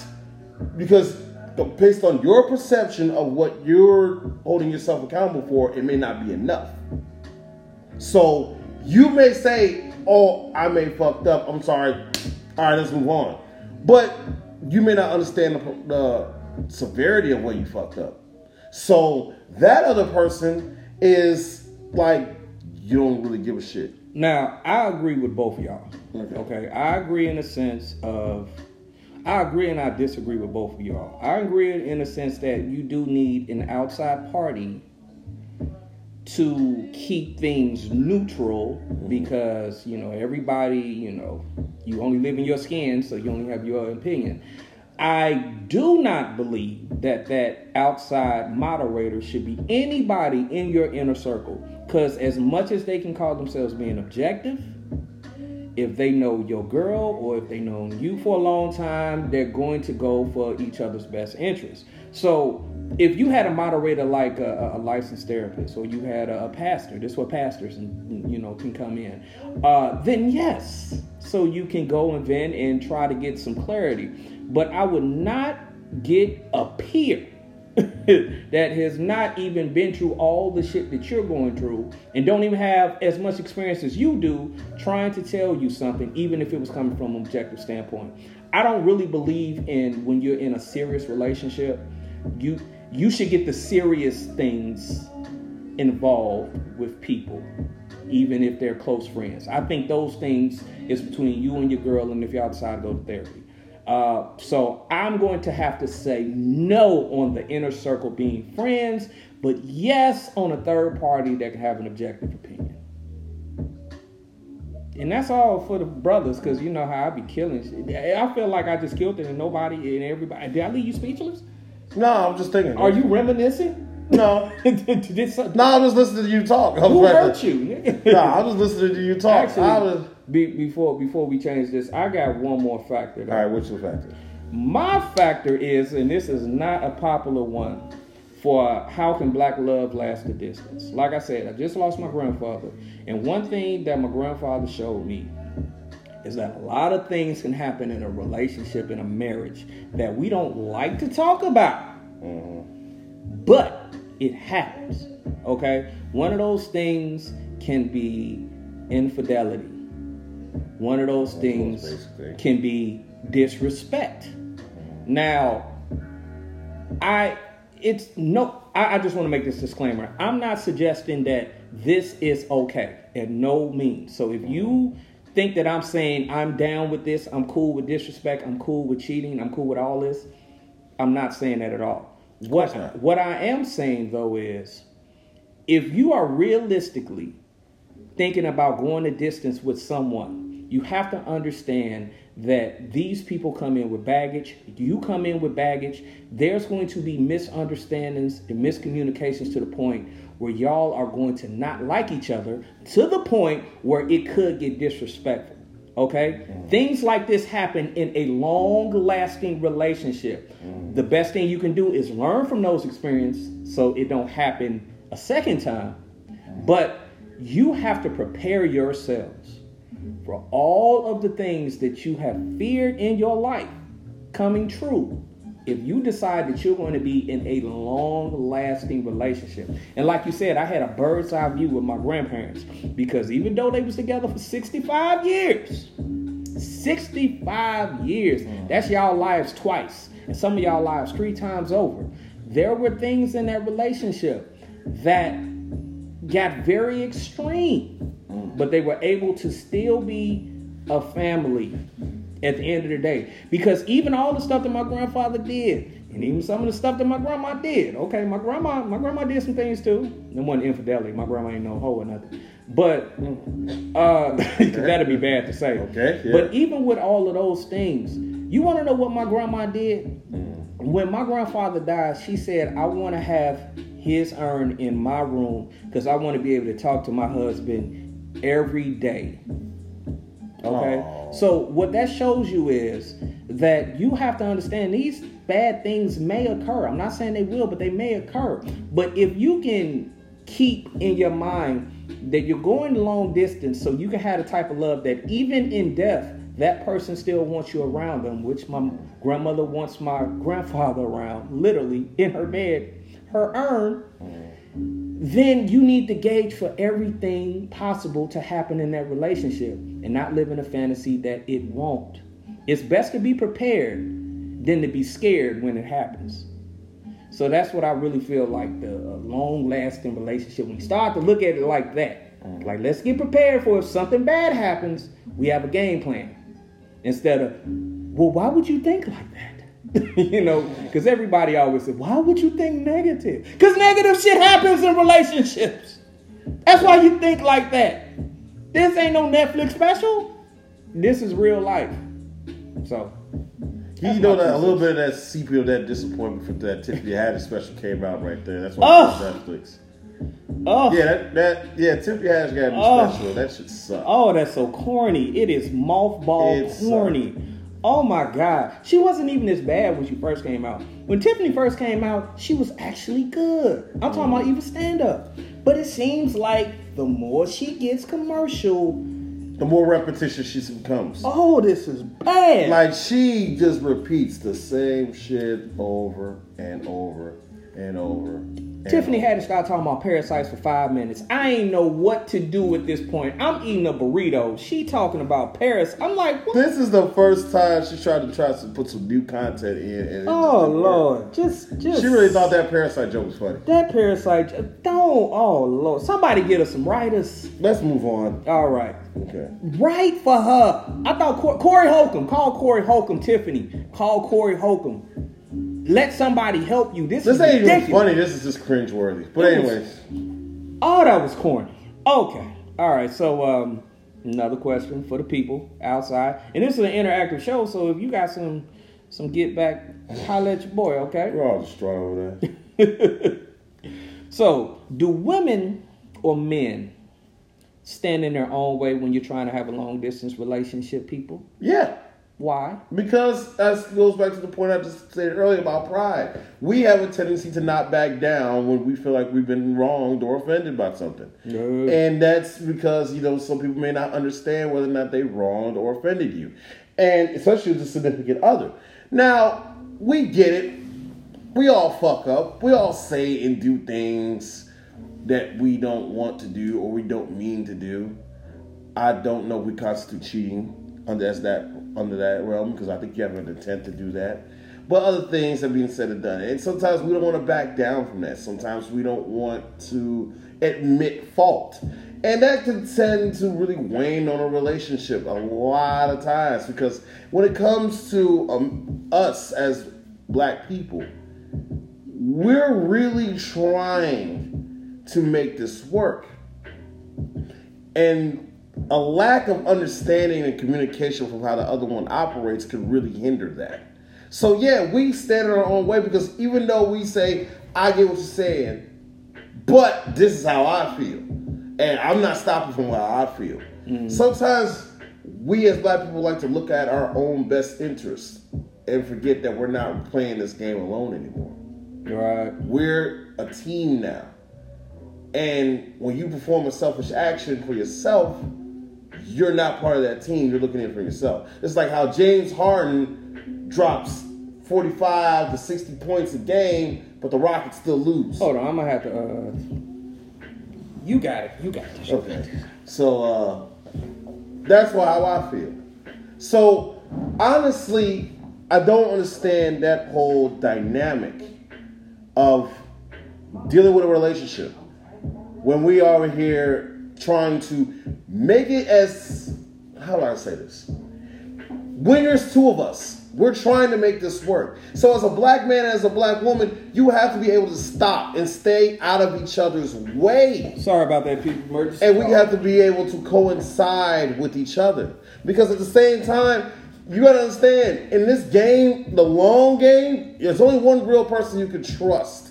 because based on your perception of what you're holding yourself accountable for, it may not be enough. So you may say, oh, I may fucked up. I'm sorry. All right, let's move on. But you may not understand the severity of what you fucked up. So that other person is like, you don't really give a shit. Now, I agree with both of y'all. Okay? I agree in the sense of, I agree and I disagree with both of y'all. I agree in the sense that you do need an outside party to keep things neutral because, you know, everybody, you know, you only live in your skin, so you only have your opinion. I do not believe that outside moderator should be anybody in your inner circle because as much as they can call themselves being objective, if they know your girl or if they know you for a long time, they're going to go for each other's best interest. So if you had a moderator like a licensed therapist or you had a pastor, this is what pastors, you know, can come in, then yes. So you can go and vent and try to get some clarity. But I would not get a peer that has not even been through all the shit that you're going through and don't even have as much experience as you do trying to tell you something, even if it was coming from an objective standpoint. I don't really believe in when you're in a serious relationship, you should get the serious things involved with people, even if they're close friends. I think those things is between you and your girl, and if y'all decide to go to therapy. So I'm going to have to say no on the inner circle being friends, but yes on a third party that can have an objective opinion. And that's all for the brothers, because you know how I be killing shit. I feel like I just killed it and nobody and everybody. Did I leave you speechless? No, I'm just thinking. Are you reminiscing? No. No, I was listening to you talk. Who hurt you? No, I was listening to you talk. Actually, before we change this, I got one more factor. All right, what's your factor? My factor is, and this is not a popular one, for how can black love last the distance. Like I said, I just lost my grandfather. And one thing that my grandfather showed me is that a lot of things can happen in a relationship, in a marriage, that we don't like to talk about. Mm-hmm. But it happens, okay? One of those things can be infidelity. One of those things can be disrespect. Now, I just want to make this disclaimer. I'm not suggesting that this is okay at no means. So if you think that I'm saying I'm down with this, I'm cool with disrespect, I'm cool with cheating, I'm cool with all this, I'm not saying that at all. What I am saying, though, is if you are realistically thinking about going a distance with someone, you have to understand that these people come in with baggage. You come in with baggage. There's going to be misunderstandings and miscommunications to the point where y'all are going to not like each other, to the point where it could get disrespectful, okay? Mm. Things like this happen in a long-lasting relationship. Mm. The best thing you can do is learn from those experiences so it don't happen a second time. But you have to prepare yourselves for all of the things that you have feared in your life coming true if you decide that you're going to be in a long-lasting relationship. And like you said, I had a bird's eye view with my grandparents, because even though they was together for 65 years, that's y'all lives twice, and some of y'all lives three times over, there were things in that relationship that got very extreme. But they were able to still be a family at the end of the day. Because even all the stuff that my grandfather did, and even some of the stuff that my grandma did. Okay, my grandma did some things too. It wasn't infidelity. My grandma ain't no hoe or nothing. But that'd be bad to say. Okay. Yeah. But even with all of those things, you want to know what my grandma did? When my grandfather died, she said, I want to have his urn in my room because I want to be able to talk to my husband every day. Okay? Aww. So what that shows you is that you have to understand these bad things may occur. I'm not saying they will, but they may occur. But if you can keep in your mind that you're going long distance so you can have the type of love that even in death, that person still wants you around them, which my grandmother wants my grandfather around, literally in her bed, her urn, then you need to gauge for everything possible to happen in that relationship and not live in a fantasy that it won't. It's best to be prepared than to be scared when it happens. So that's what I really feel like the long-lasting relationship. When you start to look at it like that, like let's get prepared for if something bad happens, we have a game plan. Instead of, well, why would you think like that? You know, because everybody always said, why would you think negative? Because negative shit happens in relationships. That's why you think like that. This ain't no Netflix special. This is real life. So, you know, that a little bit of that CP of that disappointment for that Tiffany Haddish special came out right there. That's why Netflix. Oh yeah, Tiffany Haddish got a new special. That shit sucks. Oh, that's so corny. It is mothball corny. Sucked. Oh my God. She wasn't even as bad when she first came out. When Tiffany first came out, she was actually good. I'm talking about even stand-up. But it seems like the more she gets commercial, the more repetition she becomes. Oh, this is bad. Like she just repeats the same shit over and over and over. And Tiffany Haddish got talking about parasites for 5 minutes. I ain't know what to do at this point. I'm eating a burrito. She talking about parasites. I'm like, what? This is the first time she tried to put some new content in. And oh Lord, just. She really thought that parasite joke was funny. That parasite joke. Don't. Oh Lord, somebody get us some writers. Let's move on. All right. Okay. Right for her. I thought Corey Holcomb. Call Corey Holcomb. Tiffany. Call Corey Holcomb. Let somebody help you. This ain't even funny. This is just cringeworthy. But anyways. Oh, that was corny. Okay. All right. So, another question for the people outside. And this is an interactive show, so if you got some get back, holla at your boy, okay? We're all destroyed over there. So, do women or men stand in their own way when you're trying to have a long distance relationship, people? Yeah. Why? Because that goes back to the point I just said earlier about pride. We have a tendency to not back down when we feel like we've been wronged or offended by something. No. And that's because, you know, some people may not understand whether or not they wronged or offended you. And especially with a significant other. Now, we get it. We all fuck up. We all say and do things that we don't want to do or we don't mean to do. I don't know if we constitute cheating under that realm, because I think you have an intent to do that. But other things have been said and done. And sometimes we don't want to back down from that. Sometimes we don't want to admit fault. And that can tend to really wane on a relationship a lot of times, because when it comes to us as black people, we're really trying to make this work. And a lack of understanding and communication from how the other one operates could really hinder that. So yeah, we stand in our own way, because even though we say, I get what you're saying, but this is how I feel, and I'm not stopping from how I feel. Mm. Sometimes we as black people like to look at our own best interests and forget that we're not playing this game alone anymore. Right. We're a team now. And when you perform a selfish action for yourself, you're not part of that team. You're looking in for yourself. It's like how James Harden drops 45 to 60 points a game, but the Rockets still lose. Hold on, I'm going to have to... You got it. Okay. So, that's how I feel. So, honestly, I don't understand that whole dynamic of dealing with a relationship when we are here trying to make it as, how do I say this? When there's two of us, we're trying to make this work. So as a black man, as a black woman, you have to be able to stop and stay out of each other's way. Sorry about that, people. And we have to be able to coincide with each other. Because at the same time, you gotta understand, in this game, the long game, there's only one real person you can trust.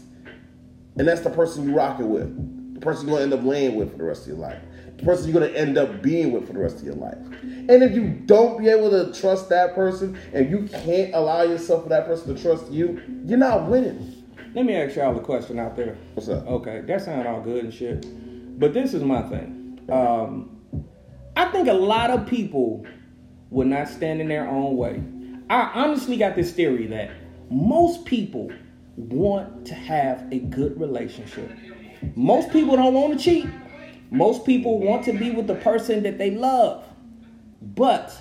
And that's the person you rock it with. The person you're going to end up laying with for the rest of your life. The person you're going to end up being with for the rest of your life. And if you don't be able to trust that person, and you can't allow yourself for that person to trust you, you're not winning. Let me ask y'all a question out there. What's up? Okay, that sounds all good and shit. But this is my thing. I think a lot of people would not stand in their own way. I honestly got this theory that most people want to have a good relationship. Most people don't want to cheat. Most people want to be with the person that they love. But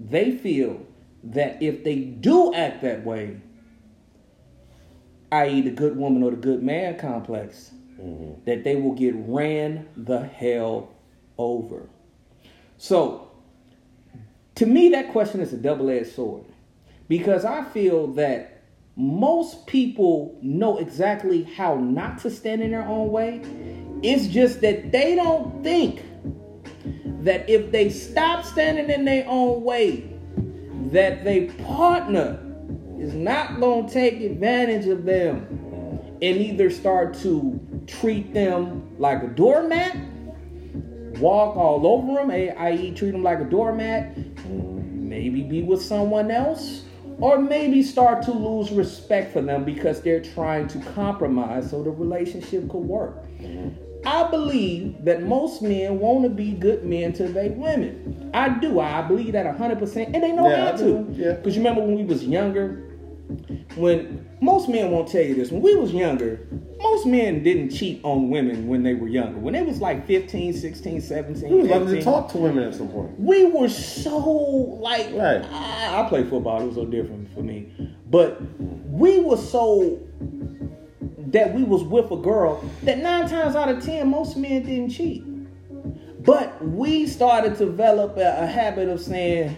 they feel that if they do act that way, i.e. the good woman or the good man complex, that they will get ran the hell over. So, to me, that question is a double-edged sword. Because I feel that most people know exactly how not to stand in their own way. It's just that they don't think that if they stop standing in their own way, that their partner is not going to take advantage of them and either start to treat them like a doormat, walk all over them, i.e. treat them like a doormat, maybe be with someone else, or maybe start to lose respect for them because they're trying to compromise so the relationship could work. I believe that most men want to be good men to their women. I do. I believe that 100%. And they know how to. Yeah. Because you remember when we was younger, when most men won't tell you this. When we was younger, most men didn't cheat on women when they were younger. When they was like 15, 16, 17, we loved to talk to women at some point. We were so like... Right. I played football. It was so different for me. But we were so... that we was with a girl that 9 times out of 10, most men didn't cheat. But we started to develop a habit of saying...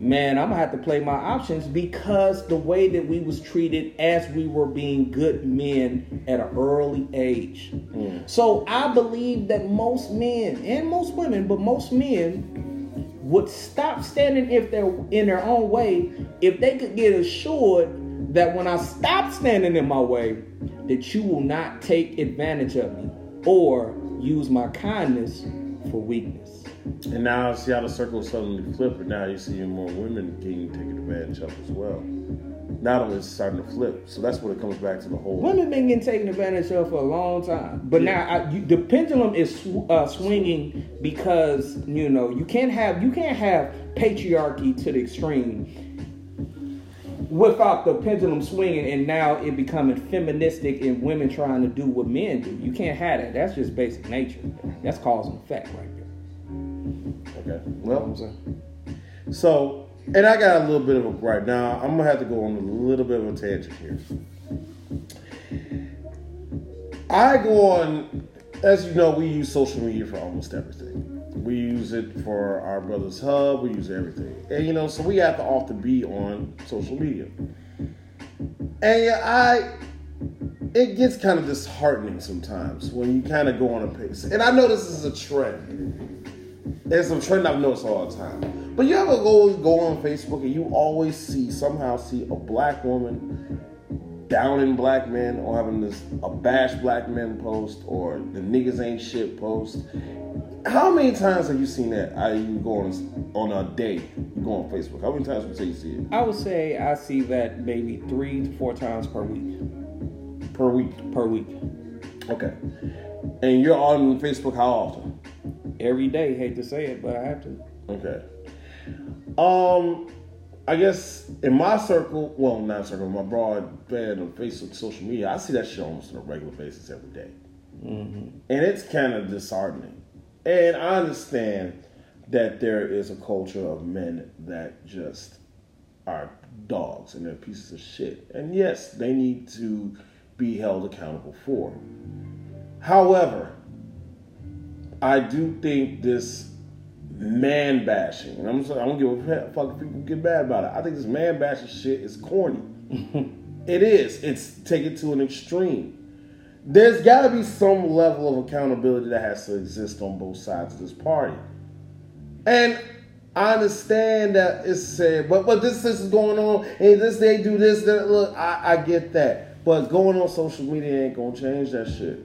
man, I'm going to have to play my options because the way that we was treated as we were being good men at an early age. Mm. So I believe that most men and most women, but most men would stop standing if they're in their own way if they could get assured that when I stop standing in my way, that you will not take advantage of me or use my kindness for weakness. And now see how the circle suddenly flipped, and now you see more women getting taken advantage of as well. Now it's starting to flip. So that's what it comes back to the whole. Women been getting taken advantage of for a long time. But now the pendulum is swinging because, you know, you can't have patriarchy to the extreme without the pendulum swinging and now it becoming feministic and women trying to do what men do. You can't have that. That's just basic nature. That's cause and effect right there. Okay. Well, so... And I got a little bit of a gripe. Now, I'm going to have to go on a little bit of a tangent here. I go on, as you know, we use social media for almost everything. We use it for our brother's hub. We use everything. And, you know, so we have to often be on social media. And it gets kind of disheartening sometimes when you kind of go on a pace. And I know this is a trend. There's some trend I've noticed all the time. But you ever go on Facebook and you always see a black woman downing black men or having a bash black men post or the niggas ain't shit post. How many times have you seen that? You go on a day, you go on Facebook. How many times would you say you see it? I would say I see that maybe 3 to 4 times per week. Per week? Per week. Okay. And you're on Facebook how often? Every day, hate to say it, but I have to. Okay. I guess in my circle, well, not circle, my broad band of Facebook, social media, I see that shit almost on a regular basis every day. Mm-hmm. And it's kind of disheartening. And I understand that there is a culture of men that just are dogs and they're pieces of shit. And yes, they need to be held accountable for. However, I do think this man bashing, and I don't give a fuck if people get mad about it. I think this man bashing shit is corny. It is. It's taken it to an extreme. There's got to be some level of accountability that has to exist on both sides of this party. And I understand that it's said, but this is going on, and this they do this. That, look, I get that. But going on social media ain't going to change that shit.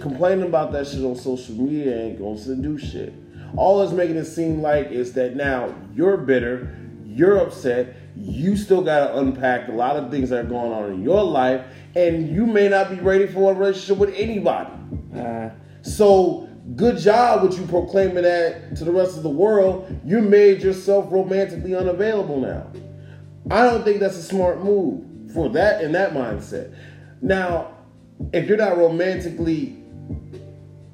Complaining about that shit on social media ain't gonna do shit. All it's making it seem like is that now you're bitter, you're upset, you still gotta unpack a lot of things that are going on in your life, and you may not be ready for a relationship with anybody. So good job with you proclaiming that to the rest of the world. You made yourself romantically unavailable now. I don't think that's a smart move for that in that mindset. Now, if you're not romantically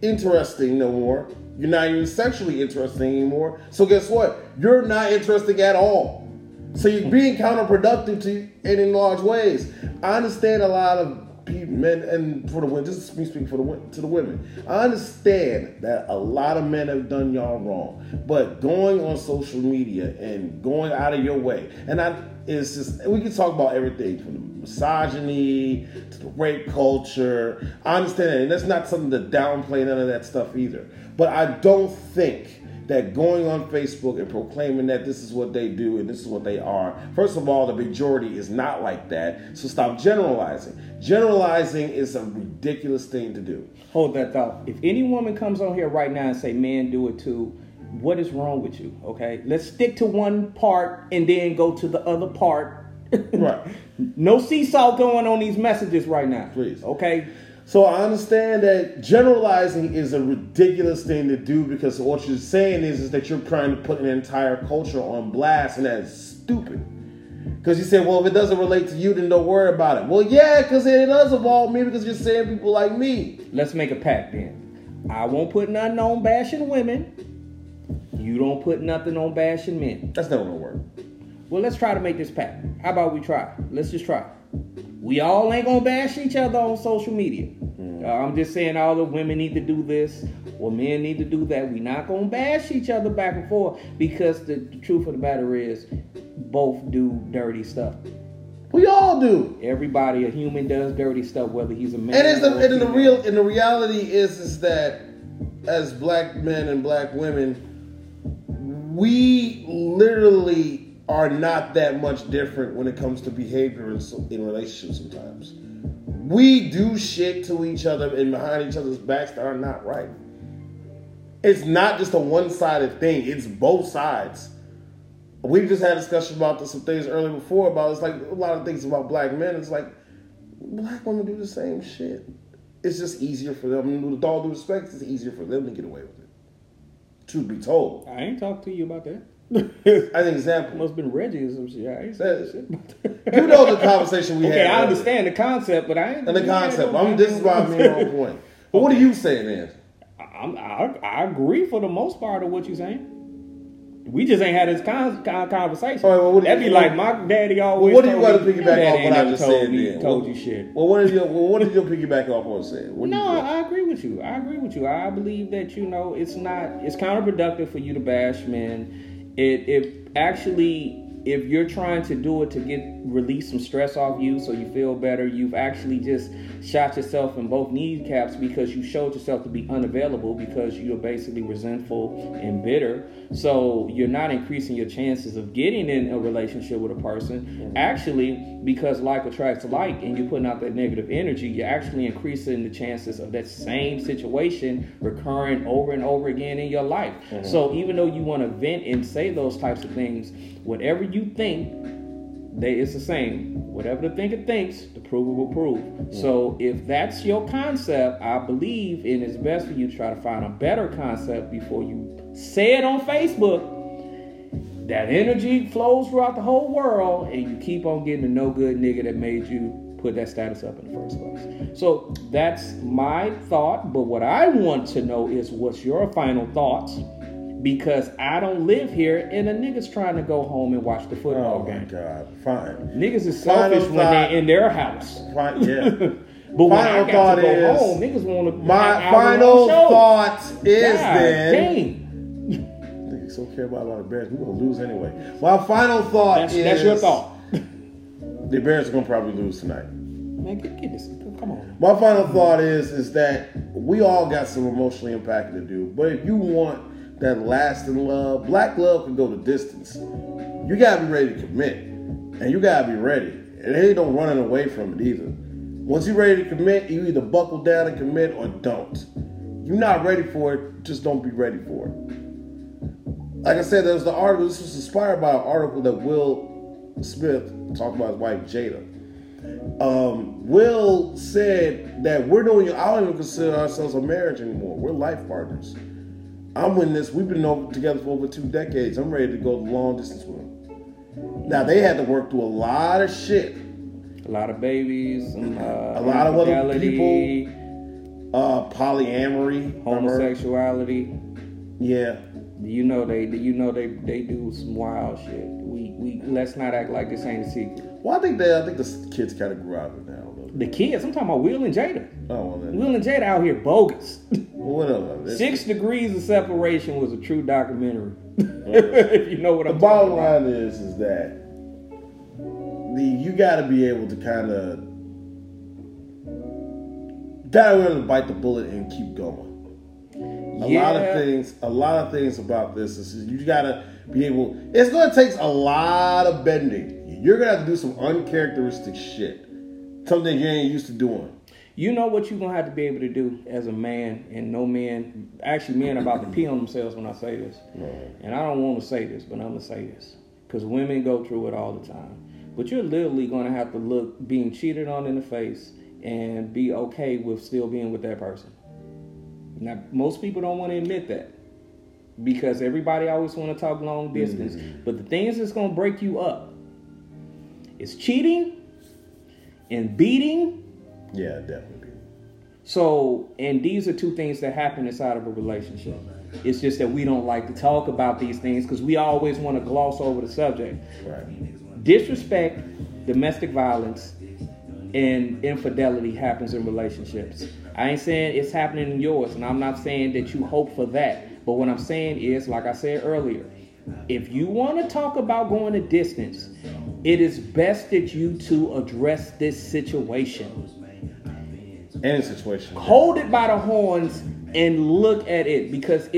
interesting no more, you're not even sexually interesting anymore. So guess what? You're not interesting at all. So you're being counterproductive and in large ways. I understand a lot of men, and for the women, just speaking to the women, I understand that a lot of men have done y'all wrong. But going on social media and going out of your way, it's just, we can talk about everything from the misogyny to the rape culture. I understand that, and that's not something to downplay none of that stuff either. But I don't think that going on Facebook and proclaiming that this is what they do and this is what they are, first of all, the majority is not like that, so stop generalizing. Generalizing is a ridiculous thing to do. Hold that thought. If any woman comes on here right now and say, men do it too, what is wrong with you? Okay, let's stick to one part and then go to the other part. Right. No seesaw going on these messages right now. Please. Okay. So I understand that generalizing is a ridiculous thing to do because what you're saying is that you're trying to put an entire culture on blast, and that's stupid. Because you said, well, if it doesn't relate to you, then don't worry about it. Well, yeah, because it does involve me because you're saying people like me. Let's make a pact then. I won't put nothing on bashing women. You don't put nothing on bashing men. That's not gonna work. Well, let's try to make this pact. How about we try? Let's just try. We all ain't gonna bash each other on social media. I'm just saying all the women need to do this or men need to do that. We not gonna bash each other back and forth because the truth of the matter is both do dirty stuff. We all do. Everybody, a human, does dirty stuff, whether he's a man. And the reality is that as black men and black women, we literally are not that much different when it comes to behavior in relationships sometimes. We do shit to each other and behind each other's backs that are not right. It's not just a one-sided thing. It's both sides. We've just had a discussion about this, some things earlier before about it's like a lot of things about black men. It's like black women do the same shit. It's just easier for them. With all due respect, it's easier for them to get away with it. Truth be told. I ain't talked to you about that. As an example. Must have been Reggie or some shit. I ain't said shit about that. You know the conversation we had. Okay, I understand the concept, but I ain't. And the concept. This is why I'm in your own point. But what are you saying, man? I agree for the most part of what you're saying. We just ain't had this conversation. Right, well, that'd be like my daddy always. Well, what do you want to piggyback off what I just said? Told you shit. Well, what did your piggyback off on saying? No, I agree with you. I believe that it's not. It's counterproductive for you to bash men. It actually, if you're trying to do it to release some stress off you so you feel better, you've actually just shot yourself in both kneecaps because you showed yourself to be unavailable because you're basically resentful and bitter. So you're not increasing your chances of getting in a relationship with a person. Actually, because like attracts like and you're putting out that negative energy, you're actually increasing the chances of that same situation recurring over and over again in your life. Mm-hmm. So even though you want to vent and say those types of things, whatever you think, it's the same. Whatever the thinker thinks, the prover will prove. Mm-hmm. So if that's your concept, I believe it is best for you to try to find a better concept before you say it on Facebook. That energy flows throughout the whole world, and you keep on getting a no good nigga that made you put that status up in the first place. So that's my thought. But what I want to know is what's your final thoughts? Because I don't live here, and a nigga's trying to go home and watch the football game. Oh, my God. Fine. Niggas is selfish when they're in their house. Right, yeah. But when I got to go home, niggas want to... My final thought is then... Niggas don't care about a lot of Bears. We're going to lose anyway. My final thought is... That's your thought. The Bears are going to probably lose tonight. Man, get this. Come on. My final thought is that we all got some emotionally impacted to do. But if you want... that lasting love. Black love can go the distance. You got to be ready to commit. And you got to be ready. And they don't running away from it either. Once you're ready to commit, you either buckle down and commit or don't. You're not ready for it, just don't be ready for it. Like I said, there was the article, this was inspired by an article that Will Smith talked about his wife, Jada. Will said that I don't even consider ourselves a marriage anymore. We're life partners. I'm in this. We've been together for over 2 decades. I'm ready to go the long distance with them. Now, they had to work through a lot of shit. A lot of babies. A lot of other people. Polyamory. Homosexuality. Yeah. They do some wild shit. We let's not act like this ain't a secret. Well, I think the kids kind of grew out of it now. The kids, I'm talking about Will and Jada. Oh, well, then. Will and Jada out here bogus. Whatever. 6 degrees of separation was a true documentary. If you know what I'm talking about. The bottom line is that you got to be able to bite the bullet and keep going. A lot of things about this is you got to be able. It's going to take a lot of bending. You're going to have to do some uncharacteristic shit. Something you ain't used to doing. You know what you're going to have to be able to do as a man, and no man, actually men are about to pee on themselves when I say this. No. And I don't want to say this, but I'm going to say this. Because women go through it all the time. But you're literally going to have to look being cheated on in the face and be okay with still being with that person. Now, most people don't want to admit that. Because everybody always want to talk long distance. Mm-hmm. But the things that's going to break you up is cheating. And beating? Yeah, definitely. So, and these are 2 things that happen inside of a relationship. Right. It's just that we don't like to talk about these things because we always want to gloss over the subject. Right. Disrespect, domestic violence, and infidelity happens in relationships. I ain't saying it's happening in yours, and I'm not saying that you hope for that. But what I'm saying is, like I said earlier, if you want to talk about going a distance, it is best that you two address this situation. Any situation. Hold it by the horns and look at it because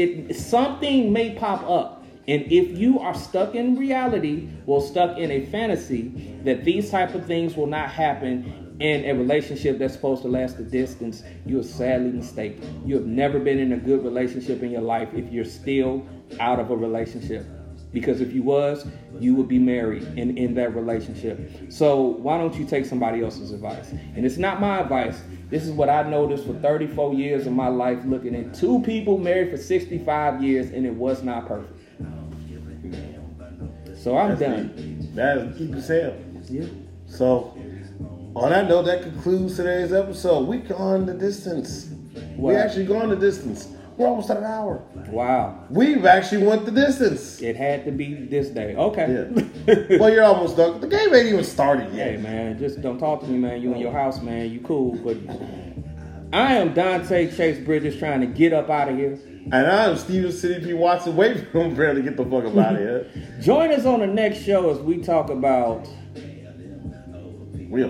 something may pop up. And if you are stuck in reality, well, stuck in a fantasy, that these type of things will not happen in a relationship that's supposed to last the distance, you are sadly mistaken. You have never been in a good relationship in your life if you're still out of a relationship. Because if you was, you would be married and in that relationship. So why don't you take somebody else's advice? And it's not my advice. This is what I noticed for 34 years of my life, looking at two people married for 65 years, and it was not perfect. So I'm done. That'll keep us hell. Yeah. So on that note, that concludes today's episode. We gone the distance. Wow. We actually gone the distance. We're almost at an hour. Wow. We've actually went the distance. It had to be this day. Okay. Yeah. Well, you're almost done. The game ain't even started yet. Hey, man. Just don't talk to me, man. You in your house, man. You cool. But I am Dante Chase Bridges trying to get up out of here. And I'm Steven C. P. Watson. Wait for him to get the fuck up out of here. Join us on the next show as we talk about... We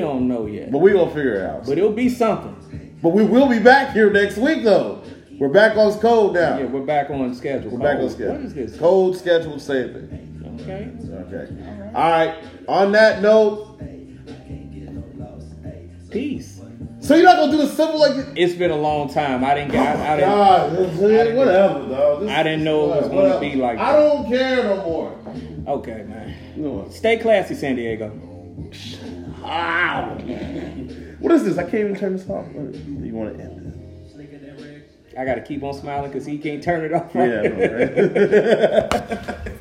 don't know yet. But we gonna figure it out. But it'll be something. But we will be back here next week, though. We're back on code now. Yeah, we're back on schedule. We're back on schedule. What is this? Code schedule saving. Okay. All right. On that note, peace. So you're not gonna do a simple like this? It's been a long time. I didn't know it was gonna be like that. I don't care no more. Okay, man. No. Stay classy, San Diego. Wow. What is this? I can't even turn this off. You want to end it? I gotta keep on smiling because he can't turn it off. Yeah, right?